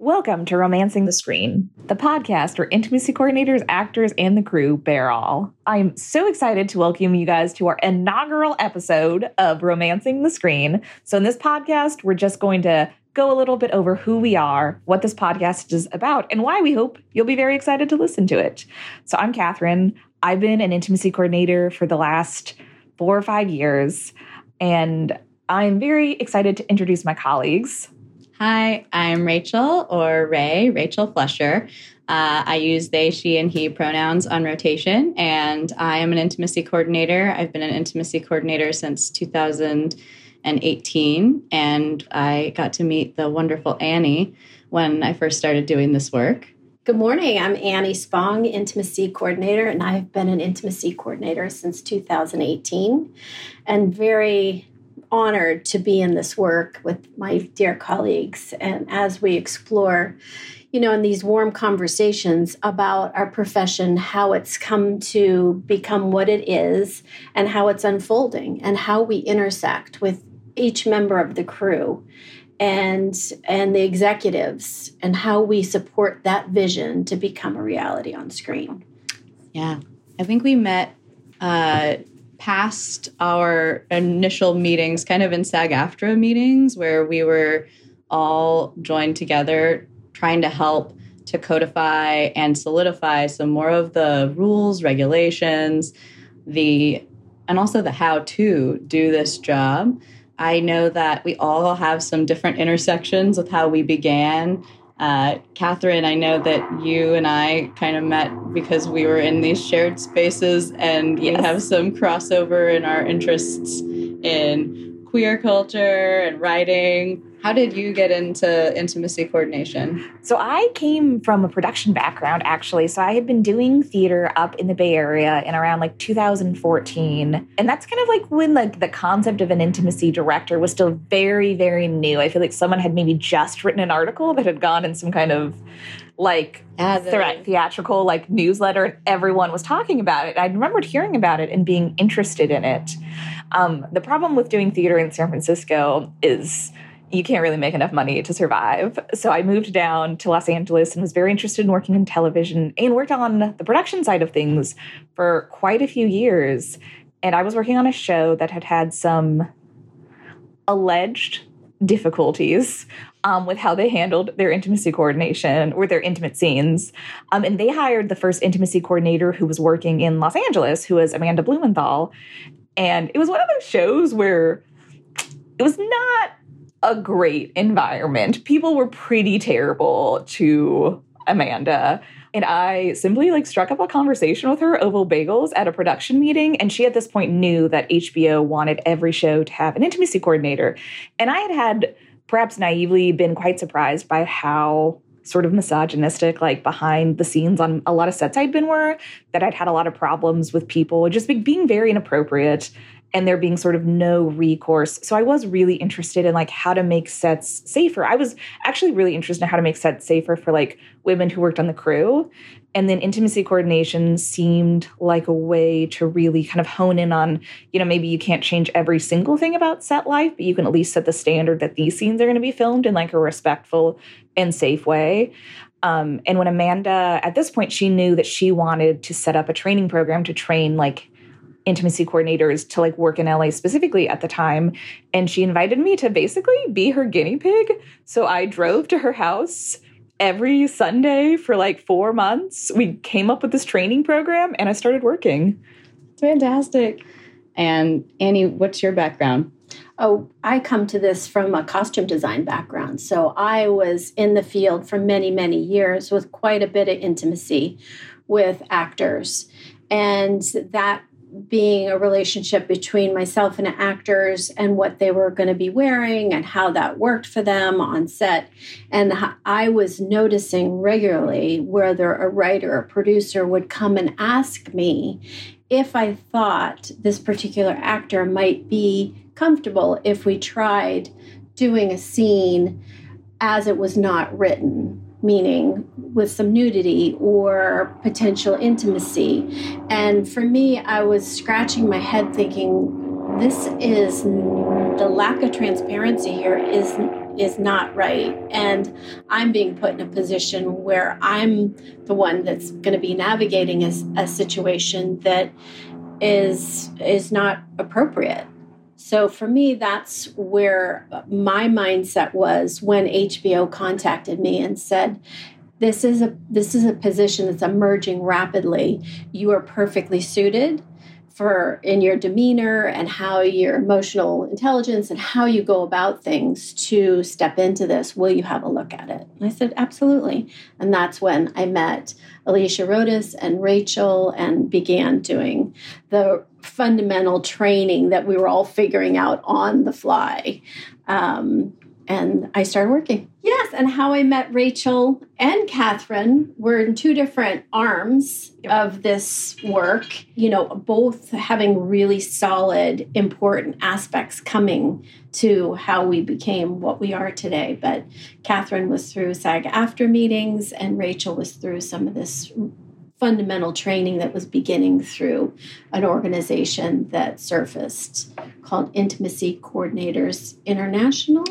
Welcome to Romancing the Screen, the podcast where intimacy coordinators, actors, and the crew bear all. I'm so excited to welcome you guys to our inaugural episode of Romancing the Screen. So in this podcast, we're just going to go a little bit over who we are, what this podcast is about, and why we hope you'll be very excited to listen to it. So I'm Catherine. I've been an intimacy coordinator for the last 4 or 5 years, and I'm very excited to introduce my colleagues. Hi, I'm Rachel, or Ray, Rachel Flesher. I use they, she, and he pronouns on rotation, and I am an intimacy coordinator. I've been an intimacy coordinator since 2018, and I got to meet the wonderful Annie when I first started doing this work. Good morning. I'm Annie Spong, intimacy coordinator, and I've been an intimacy coordinator since 2018, and very honored to be in this work with my dear colleagues. And as we explore, in these warm conversations about our profession, how it's come to become what it is and how it's unfolding and how we intersect with each member of the crew and the executives and how we support that vision to become a reality on screen. Yeah. I think we met past our initial meetings, kind of in SAG-AFTRA meetings, where we were all joined together trying to help to codify and solidify some more of the rules, regulations, and also the how to do this job. I know that we all have some different intersections with how we began. Catherine, I know that you and I kind of met because we were in these shared spaces, and yes, we have some crossover in our interests in queer culture and writing. How did you get into intimacy coordination? So I came from a production background, actually. So I had been doing theater up in the Bay Area in around 2014. And that's kind of when the concept of an intimacy director was still very, very new. I feel like someone had maybe just written an article that had gone in some kind of theatrical newsletter, and everyone was talking about it. I remembered hearing about it and being interested in it. The problem with doing theater in San Francisco is you can't really make enough money to survive. So I moved down to Los Angeles and was very interested in working in television and worked on the production side of things for quite a few years. And I was working on a show that had some alleged difficulties with how they handled their intimacy coordination or their intimate scenes. And they hired the first intimacy coordinator who was working in Los Angeles, who was Amanda Blumenthal. And it was one of those shows where it was not a great environment. People were pretty terrible to Amanda. And I simply struck up a conversation with her over bagels at a production meeting. And she at this point knew that HBO wanted every show to have an intimacy coordinator. And I had perhaps naively been quite surprised by how sort of misogynistic, behind the scenes on a lot of sets I'd been were, that I'd had a lot of problems with people just being very inappropriate and there being sort of no recourse. So I was really interested in how to make sets safer. I was actually really interested in how to make sets safer for women who worked on the crew. And then intimacy coordination seemed like a way to really kind of hone in on, maybe you can't change every single thing about set life, but you can at least set the standard that these scenes are going to be filmed in a respectful and safe way. And when Amanda, at this point, she knew that she wanted to set up a training program to train intimacy coordinators to work in LA specifically at the time. And she invited me to basically be her guinea pig. So I drove to her house every Sunday for 4 months. We came up with this training program and I started working. Fantastic. And Annie, what's your background? Oh, I come to this from a costume design background. So I was in the field for many, many years with quite a bit of intimacy with actors. And that being a relationship between myself and actors and what they were going to be wearing and how that worked for them on set. And I was noticing regularly whether a writer or producer would come and ask me if I thought this particular actor might be comfortable if we tried doing a scene as it was not written meaning with some nudity or potential intimacy. And for me, I was scratching my head thinking, this is, the lack of transparency here is not right. And I'm being put in a position where I'm the one that's going to be navigating a situation that is not appropriate. So for me, that's where my mindset was when HBO contacted me and said, this is a position that's emerging rapidly. You are perfectly suited for in your demeanor and how your emotional intelligence and how you go about things to step into this. Will you have a look at it? And I said, absolutely. And that's when I met Alicia Rodis and Rachel and began doing the fundamental training that we were all figuring out on the fly. And I started working. Yes, and how I met Rachel and Catherine were in two different arms of this work, you know, both having really solid, important aspects coming to how we became what we are today. But Catherine was through SAG-AFTRA meetings, and Rachel was through some of this fundamental training that was beginning through an organization that surfaced called Intimacy Coordinators International.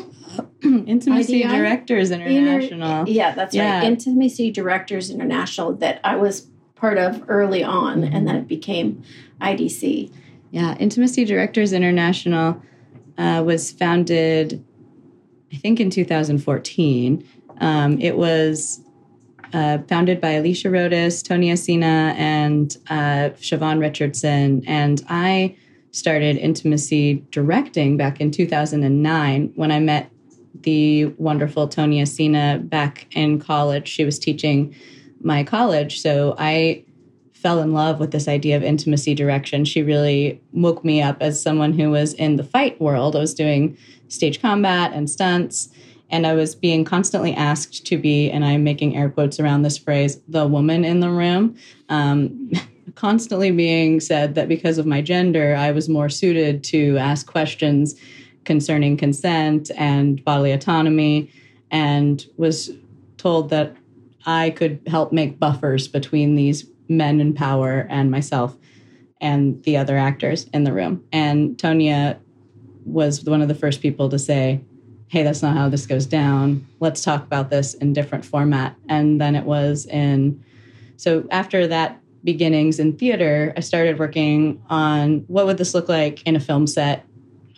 Intimacy IDI? Directors International. Right. Intimacy Directors International that I was part of early on, and then it became IDC. Yeah, Intimacy Directors International was founded, I think, in 2014. It was founded by Alicia Rodis, Tonia Sina, and Siobhan Richardson. And I started intimacy directing back in 2009 when I met the wonderful Tonia Sina back in college. She was teaching my college. So I fell in love with this idea of intimacy direction. She really woke me up as someone who was in the fight world. I was doing stage combat and stunts. And I was being constantly asked to be, and I'm making air quotes around this phrase, the woman in the room, constantly being said that because of my gender, I was more suited to ask questions concerning consent and bodily autonomy, and was told that I could help make buffers between these men in power and myself and the other actors in the room. And Tonia was one of the first people to say, hey, that's not how this goes down. Let's talk about this in different format. And then it was in, so after that beginnings in theater, I started working on what would this look like in a film set?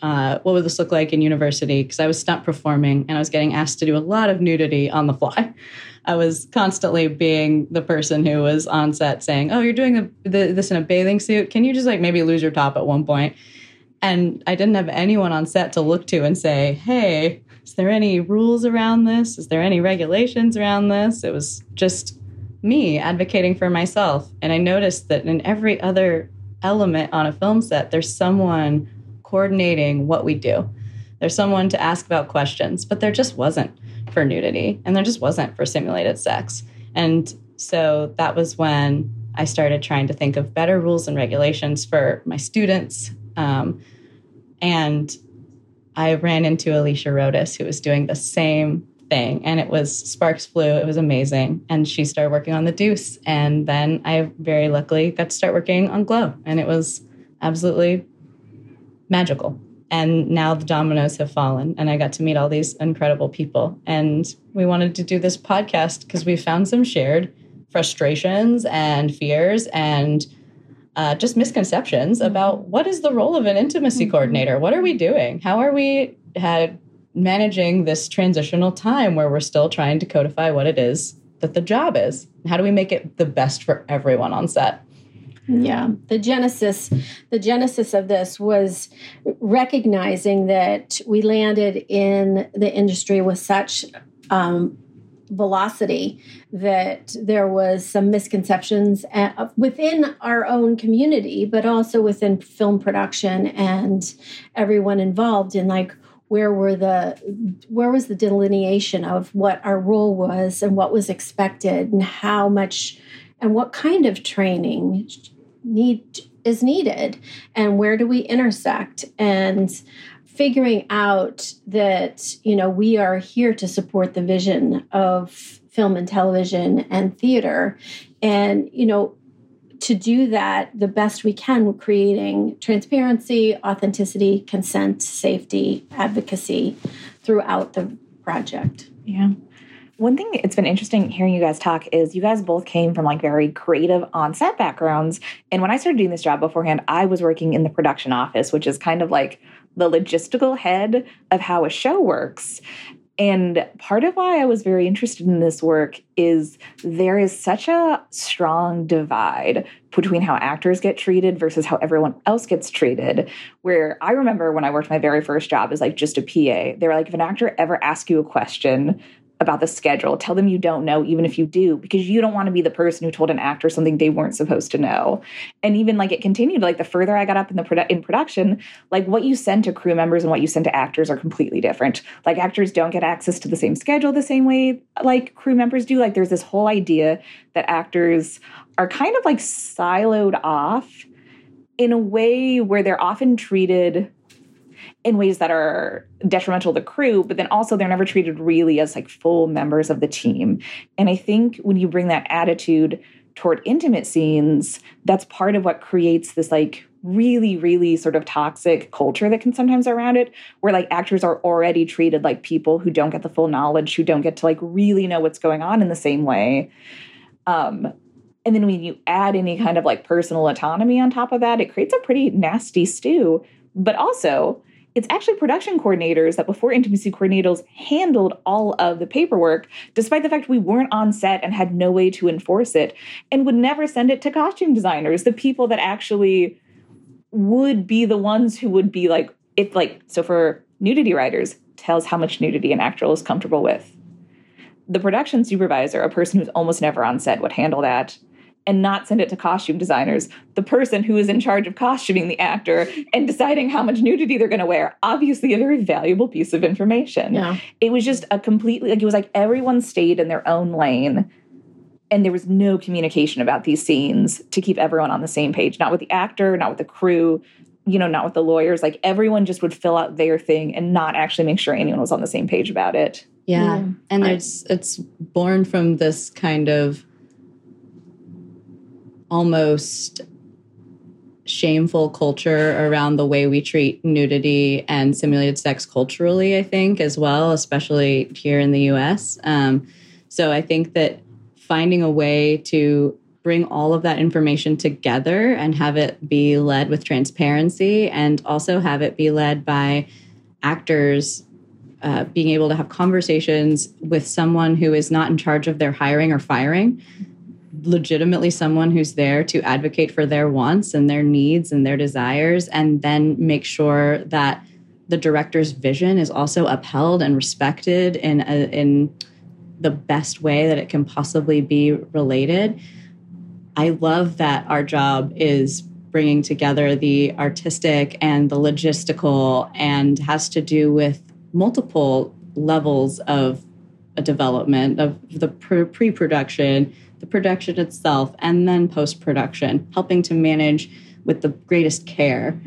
What would this look like in university? Because I was stunt performing and I was getting asked to do a lot of nudity on the fly. I was constantly being the person who was on set saying, oh, you're doing this in a bathing suit. Can you just like maybe lose your top at one point? And I didn't have anyone on set to look to and say, hey, is there any rules around this? Is there any regulations around this? It was just me advocating for myself. And I noticed that in every other element on a film set, there's someone coordinating what we do. There's someone to ask about questions, but there just wasn't for nudity. And there just wasn't for simulated sex. And so that was when I started trying to think of better rules and regulations for my students. And I ran into Alicia Rodis, who was doing the same thing, and it was sparks flew. It was amazing. And she started working on the Deuce. And then I very luckily got to start working on Glow, and it was absolutely magical. And now the dominoes have fallen, and I got to meet all these incredible people. And we wanted to do this podcast because we found some shared frustrations and fears and just misconceptions about what is the role of an intimacy coordinator? What are we doing? How are we managing this transitional time where we're still trying to codify what it is that the job is? How do we make it the best for everyone on set? Yeah, the genesis of this was recognizing that we landed in the industry with such velocity that there was some misconceptions within our own community, but also within film production and everyone involved in like, where was the delineation of what our role was and what was expected and how much and what kind of training is needed and where do we intersect, and figuring out that, you know, we are here to support the vision of film and television and theater. And, you know, to do that the best we can, we're creating transparency, authenticity, consent, safety, advocacy throughout the project. Yeah. One thing it's been interesting hearing you guys talk is you guys both came from like very creative on-set backgrounds. And when I started doing this job beforehand, I was working in the production office, which is kind of like the logistical head of how a show works. And part of why I was very interested in this work is there is such a strong divide between how actors get treated versus how everyone else gets treated. Where I remember when I worked my very first job as like just a PA, they were like, if an actor ever asks you a question about the schedule, tell them you don't know, even if you do, because you don't want to be the person who told an actor something they weren't supposed to know. And even like it continued, like the further I got up in the production, like what you send to crew members and what you send to actors are completely different. Like actors don't get access to the same schedule the same way like crew members do. Like there's this whole idea that actors are kind of like siloed off in a way where they're often treated in ways that are detrimental to the crew, but then also they're never treated really as like full members of the team. And I think when you bring that attitude toward intimate scenes, that's part of what creates this like really, really sort of toxic culture that can sometimes around it, where like actors are already treated like people who don't get the full knowledge, who don't get to like really know what's going on in the same way. And then when you add any kind of like personal autonomy on top of that, it creates a pretty nasty stew. But also, it's actually production coordinators that before intimacy coordinators handled all of the paperwork, despite the fact we weren't on set and had no way to enforce it, and would never send it to costume designers, the people that actually would be the ones who would be like, if like, so for nudity writers, tells how much nudity an actor is comfortable with. The production supervisor, a person who's almost never on set, would handle that and not send it to costume designers. The person who is in charge of costuming the actor and deciding how much nudity they're going to wear, obviously a very valuable piece of information. Yeah. It was just a completely, like it was like everyone stayed in their own lane and there was no communication about these scenes to keep everyone on the same page, not with the actor, not with the crew, you know, not with the lawyers. Like everyone just would fill out their thing and not actually make sure anyone was on the same page about it. Yeah. Yeah. And it's born from this kind of almost shameful culture around the way we treat nudity and simulated sex culturally, I think, as well, especially here in the US. So I think that finding a way to bring all of that information together and have it be led with transparency and also have it be led by actors being able to have conversations with someone who is not in charge of their hiring or firing, legitimately someone who's there to advocate for their wants and their needs and their desires, and then make sure that the director's vision is also upheld and respected in the best way that it can possibly be related. I love that our job is bringing together the artistic and the logistical and has to do with multiple levels of a development of the pre-production, the production itself, and then post-production, helping to manage with the greatest care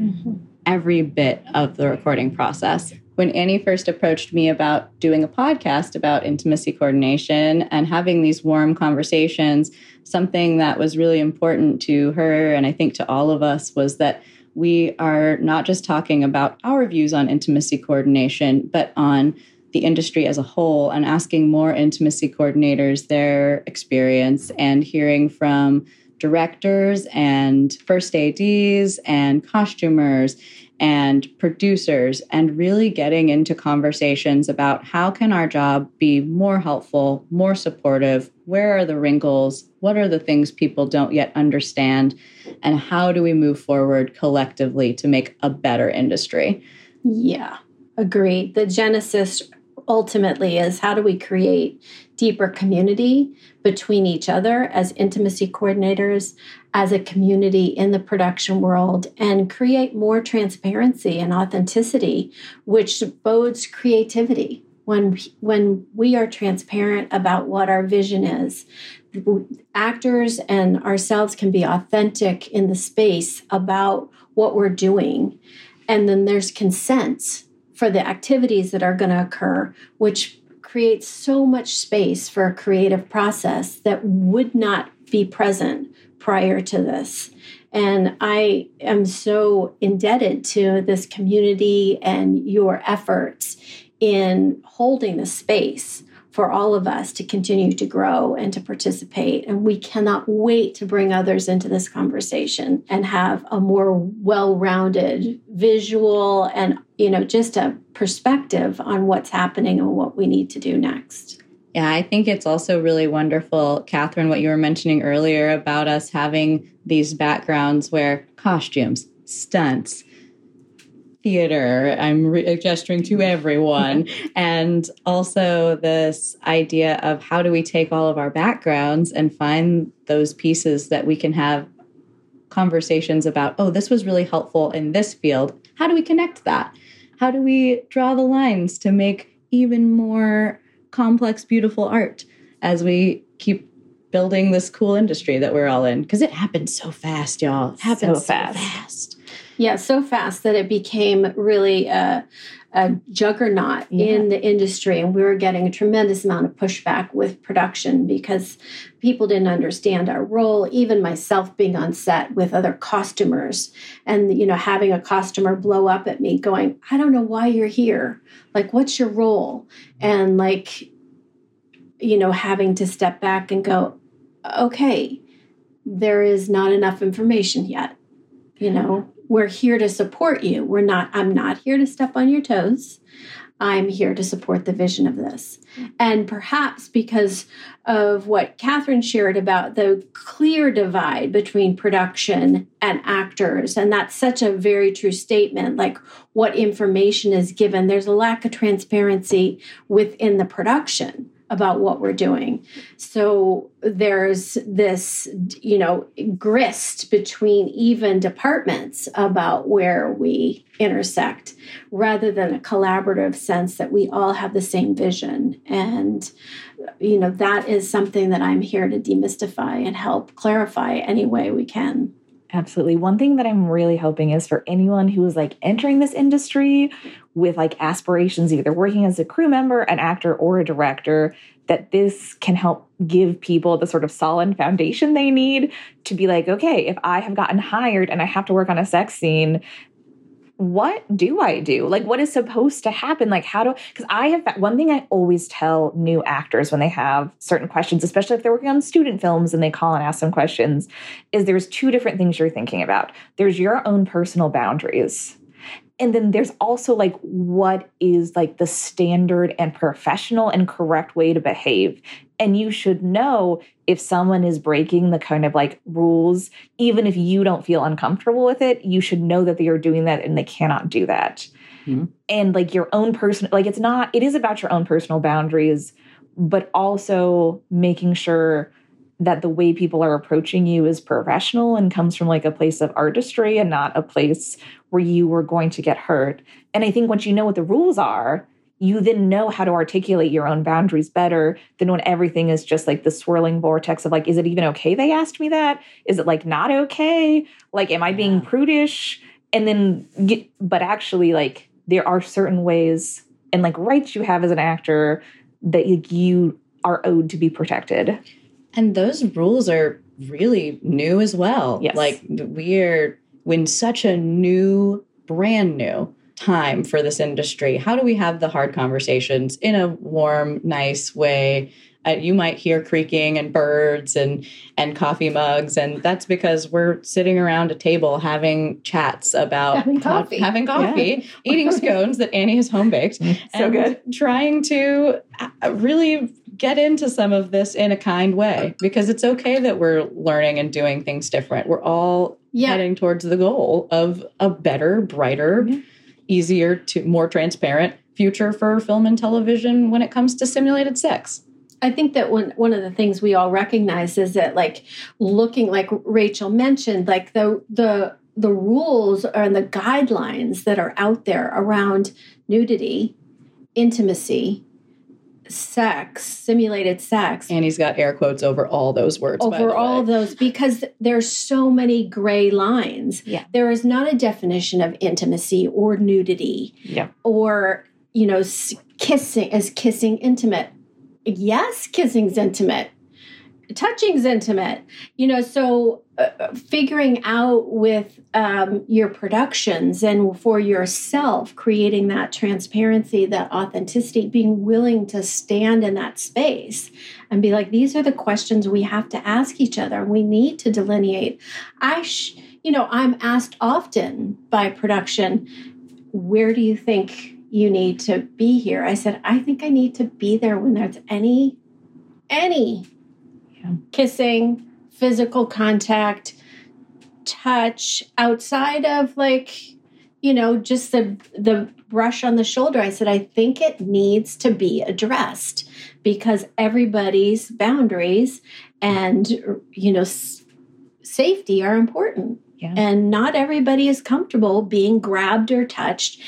every bit of the recording process. When Annie first approached me about doing a podcast about intimacy coordination and having these warm conversations, something that was really important to her and I think to all of us was that we are not just talking about our views on intimacy coordination, but on the industry as a whole, and asking more intimacy coordinators their experience and hearing from directors and first ADs and costumers and producers, and really getting into conversations about how can our job be more helpful, more supportive, where are the wrinkles, what are the things people don't yet understand, and how do we move forward collectively to make a better industry? Yeah, agreed. The genesis ultimately is how do we create deeper community between each other as intimacy coordinators, as a community in the production world, and create more transparency and authenticity, which bodes creativity. When we are transparent about what our vision is, actors and ourselves can be authentic in the space about what we're doing. And then there's consent for the activities that are going to occur, which creates so much space for a creative process that would not be present prior to this. And I am so indebted to this community and your efforts in holding the space for all of us to continue to grow and to participate. And we cannot wait to bring others into this conversation and have a more well-rounded visual and, just a perspective on what's happening and what we need to do next. Yeah, I think it's also really wonderful, Catherine, what you were mentioning earlier about us having these backgrounds where costumes, stunts, theater, I'm gesturing to everyone, and also this idea of how do we take all of our backgrounds and find those pieces that we can have conversations about, oh, this was really helpful in this field. How do we connect that? How do we draw the lines to make even more complex, beautiful art as we keep building this cool industry that we're all in? Because it happens so fast, y'all. It happens so fast. Yeah, so fast that it became really a juggernaut in the industry. And we were getting a tremendous amount of pushback with production because people didn't understand our role, even myself being on set with other costumers and, having a costumer blow up at me going, I don't know why you're here. Like, what's your role? And having to step back and go, okay, there is not enough information yet, We're here to support you. I'm not here to step on your toes. I'm here to support the vision of this. And perhaps because of what Catherine shared about the clear divide between production and actors, and that's such a very true statement, like what information is given, there's a lack of transparency within the production about what we're doing. So there's this, grist between even departments about where we intersect, rather than a collaborative sense that we all have the same vision. And, that is something that I'm here to demystify and help clarify any way we can. Absolutely. One thing that I'm really hoping is for anyone who is entering this industry with aspirations, either working as a crew member, an actor, or a director, that this can help give people the sort of solid foundation they need to be okay, if I have gotten hired and I have to work on a sex scene, what do I do? What is supposed to happen? Because one thing I always tell new actors when they have certain questions, especially if they're working on student films and they call and ask some questions, is there's two different things you're thinking about. There's your own personal boundaries. And then there's also what is the standard and professional and correct way to behave. And you should know if someone is breaking the kind of rules, even if you don't feel uncomfortable with it, you should know that they are doing that and they cannot do that. Mm-hmm. And your own personal, it is about your own personal boundaries, but also making sure that the way people are approaching you is professional and comes from a place of artistry and not a place where you were going to get hurt. And I think once you know what the rules are, you then know how to articulate your own boundaries better than when everything is just the swirling vortex of is it even okay they asked me that? Is it not okay? Am I being prudish? And then, but actually there are certain ways and rights you have as an actor that you are owed to be protected. And those rules are really new as well. Yes. We're in such a brand new time for this industry. How do we have the hard conversations in a warm, nice way? You might hear creaking and birds and coffee mugs. And that's because we're sitting around a table having chats about having coffee, yeah. Eating scones that Annie has home baked. So and good. Trying to really get into some of this in a kind way, because it's okay that we're learning and doing things different. We're all heading towards the goal of a better, brighter, easier to more transparent future for film and television when it comes to simulated sex. I think that one of the things we all recognize is that looking, like Rachel mentioned, the rules and the guidelines that are out there around nudity, intimacy, sex, simulated sex. Annie's got air quotes over all those words. Over all those, because there's so many gray lines. Yeah. There is not a definition of intimacy or nudity or you know, kissing, is kissing intimate? Yes, kissing's intimate. Touching's intimate. You know, so figuring out with your productions and for yourself, creating that transparency, that authenticity, being willing to stand in that space and be like, these are the questions we have to ask each other. We need to delineate. I'm asked often by production, where do you think you need to be here? I said, I think I need to be there when there's any kissing, physical contact, touch outside of just the brush on the shoulder. I said, I think it needs to be addressed because everybody's boundaries and, safety are important. Yeah. And not everybody is comfortable being grabbed or touched,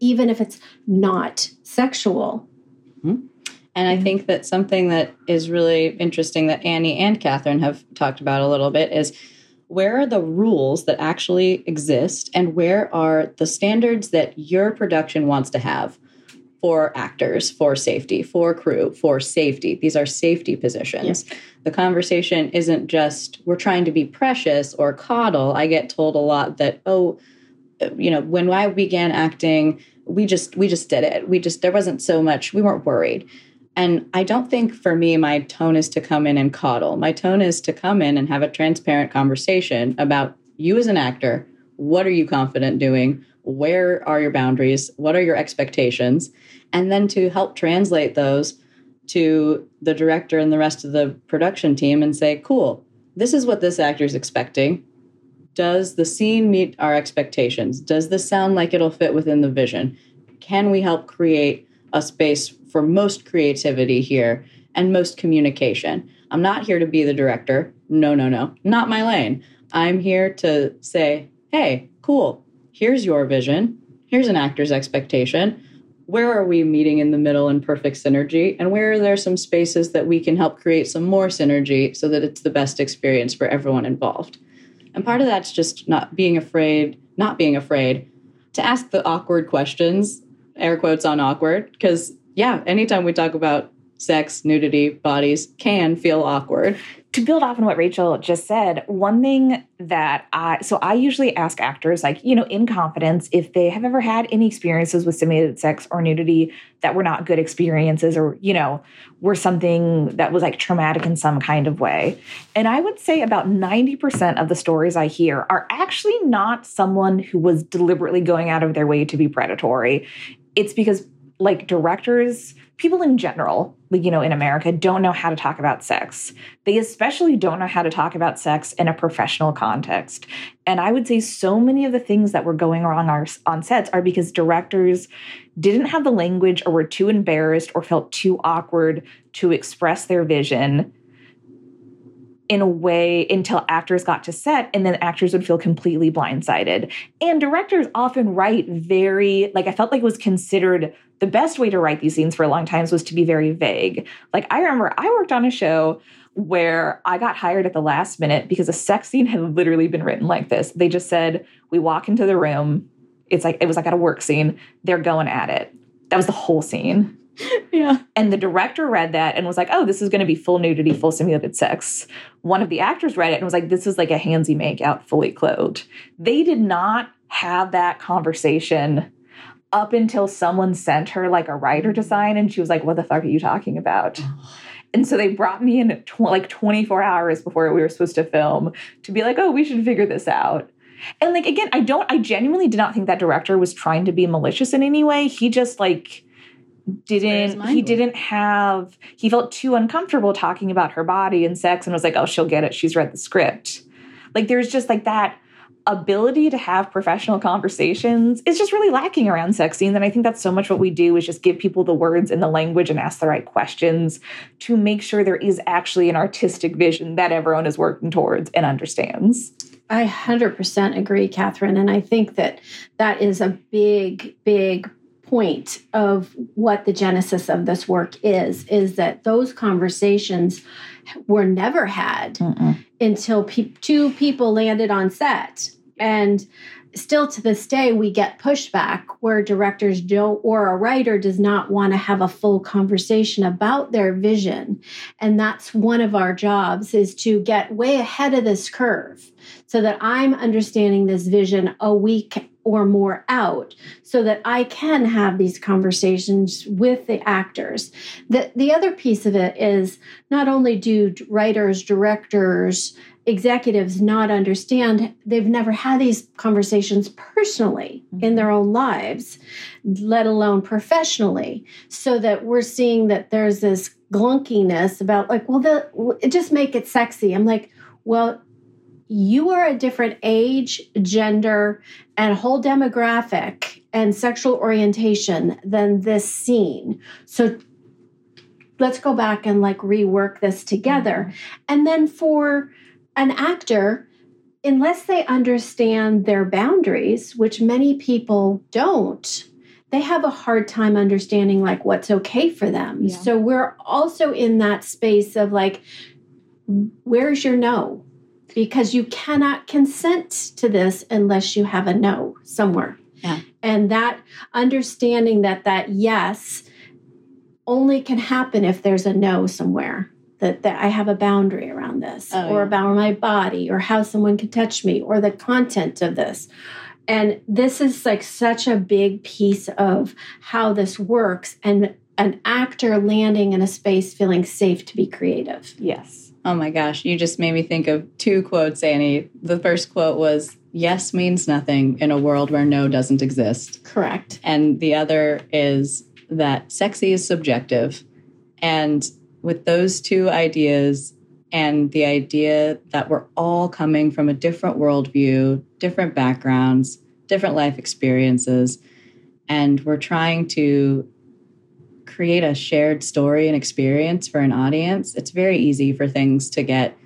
even if it's not sexual. Mm-hmm. And I think that something that is really interesting that Annie and Catherine have talked about a little bit is, where are the rules that actually exist and where are the standards that your production wants to have for actors, for safety, for crew, for safety? These are safety positions. Yeah. The conversation isn't just, we're trying to be precious or coddle. I get told a lot that, when I began acting, we just did it. There wasn't so much, we weren't worried. And I don't think for me, my tone is to come in and coddle. My tone is to come in and have a transparent conversation about you as an actor. What are you confident doing? Where are your boundaries? What are your expectations? And then to help translate those to the director and the rest of the production team and say, cool, this is what this actor is expecting. Does the scene meet our expectations? Does this sound like it'll fit within the vision? Can we help create a space for most creativity here and most communication? I'm not here to be the director. No, not my lane. I'm here to say, hey, cool, here's your vision. Here's an actor's expectation. Where are we meeting in the middle in perfect synergy? And where are there some spaces that we can help create some more synergy so that it's the best experience for everyone involved? And part of that's just not being afraid to ask the awkward questions, air quotes on awkward, because anytime we talk about sex, nudity, bodies can feel awkward. To build off on what Rachel just said, one thing that I usually ask actors, in confidence, if they have ever had any experiences with simulated sex or nudity that were not good experiences or, were something that was traumatic in some kind of way. And I would say about 90% of the stories I hear are actually not someone who was deliberately going out of their way to be predatory. It's because directors, people in general, in America, don't know how to talk about sex. They especially don't know how to talk about sex in a professional context. And I would say so many of the things that were going wrong on sets are because directors didn't have the language or were too embarrassed or felt too awkward to express their vision in a way until actors got to set, and then actors would feel completely blindsided. And directors often write I felt like it was considered the best way to write these scenes for a long time was to be very vague. I remember I worked on a show where I got hired at the last minute because a sex scene had literally been written like this. They just said, we walk into the room. It was at a work scene. They're going at it. That was the whole scene. Yeah. And the director read that and was like, oh, this is going to be full nudity, full simulated sex. One of the actors read it and was like, this is like a handsy makeout, fully clothed. They did not have that conversation up until someone sent her a writer to sign. And she was like, what the fuck are you talking about? And so they brought me in 24 hours before we were supposed to film to be like, oh, we should figure this out. And again, I genuinely did not think that director was trying to be malicious in any way. He just he felt too uncomfortable talking about her body and sex and was like, oh, she'll get it. She's read the script. There's just that ability to have professional conversations is just really lacking around sex scenes. And I think that's so much what we do is just give people the words and the language and ask the right questions to make sure there is actually an artistic vision that everyone is working towards and understands. I 100% agree, Catherine. And I think that is a big, big point of what the genesis of this work is that those conversations were never had until two people landed on set. And still to this day, we get pushback where directors don't, or a writer does not want to have a full conversation about their vision. And that's one of our jobs, is to get way ahead of this curve so that I'm understanding this vision a week or more out so that I can have these conversations with the actors. The other piece of it is, not only do writers, directors, executives not understand, they've never had these conversations personally in their own lives, let alone professionally, so that we're seeing that there's this glunkiness about like, well, just make it sexy. I'm like, well, you are a different age, gender, and whole demographic and sexual orientation than this scene. So let's go back and like rework this together. Mm-hmm. And then for an actor, unless they understand their boundaries, which many people don't, they have a hard time understanding like what's okay for them. Yeah. So we're also in that space of like, where's your no? Because you cannot consent to this unless you have a no somewhere. Yeah. And that understanding that yes only can happen if there's a no somewhere, that I have a boundary around this about my body or how someone can touch me or the content of this. And this is like such a big piece of how this works, and an actor landing in a space feeling safe to be creative. Yes. Oh my gosh, you just made me think of two quotes, Annie. The first quote was, yes means nothing in a world where no doesn't exist. Correct. And the other is that sexy is subjective. And with those two ideas and the idea that we're all coming from a different worldview, different backgrounds, different life experiences, and we're trying to create a shared story and experience for an audience, it's very easy for things to get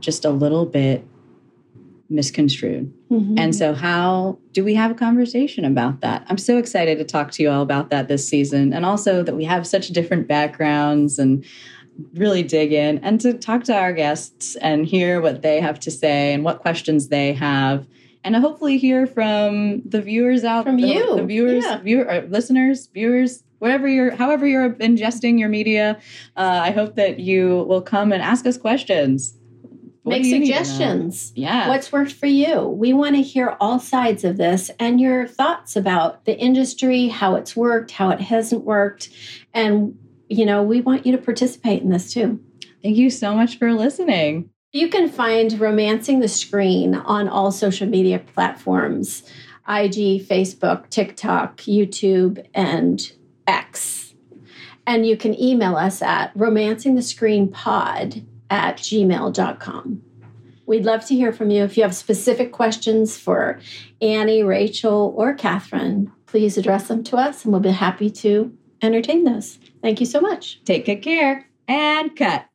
just a little bit misconstrued. Mm-hmm. And so how do we have a conversation about that? I'm so excited to talk to you all about that this season, and also that we have such different backgrounds and really dig in and to talk to our guests and hear what they have to say and what questions they have. And hopefully hear from the viewers out, from you, the viewers, yeah. Listeners, viewers, however you're ingesting your media. I hope that you will come and ask us questions. Make suggestions. Yeah. What's worked for you? We want to hear all sides of this and your thoughts about the industry, how it's worked, how it hasn't worked. And, you know, we want you to participate in this too. Thank you so much for listening. You can find Romancing the Screen on all social media platforms, IG, Facebook, TikTok, YouTube, and X. And you can email us at romancingthescreenpod@gmail.com. We'd love to hear from you. If you have specific questions for Annie, Rachel, or Catherine, please address them to us and we'll be happy to entertain those. Thank you so much. Take good care and cut.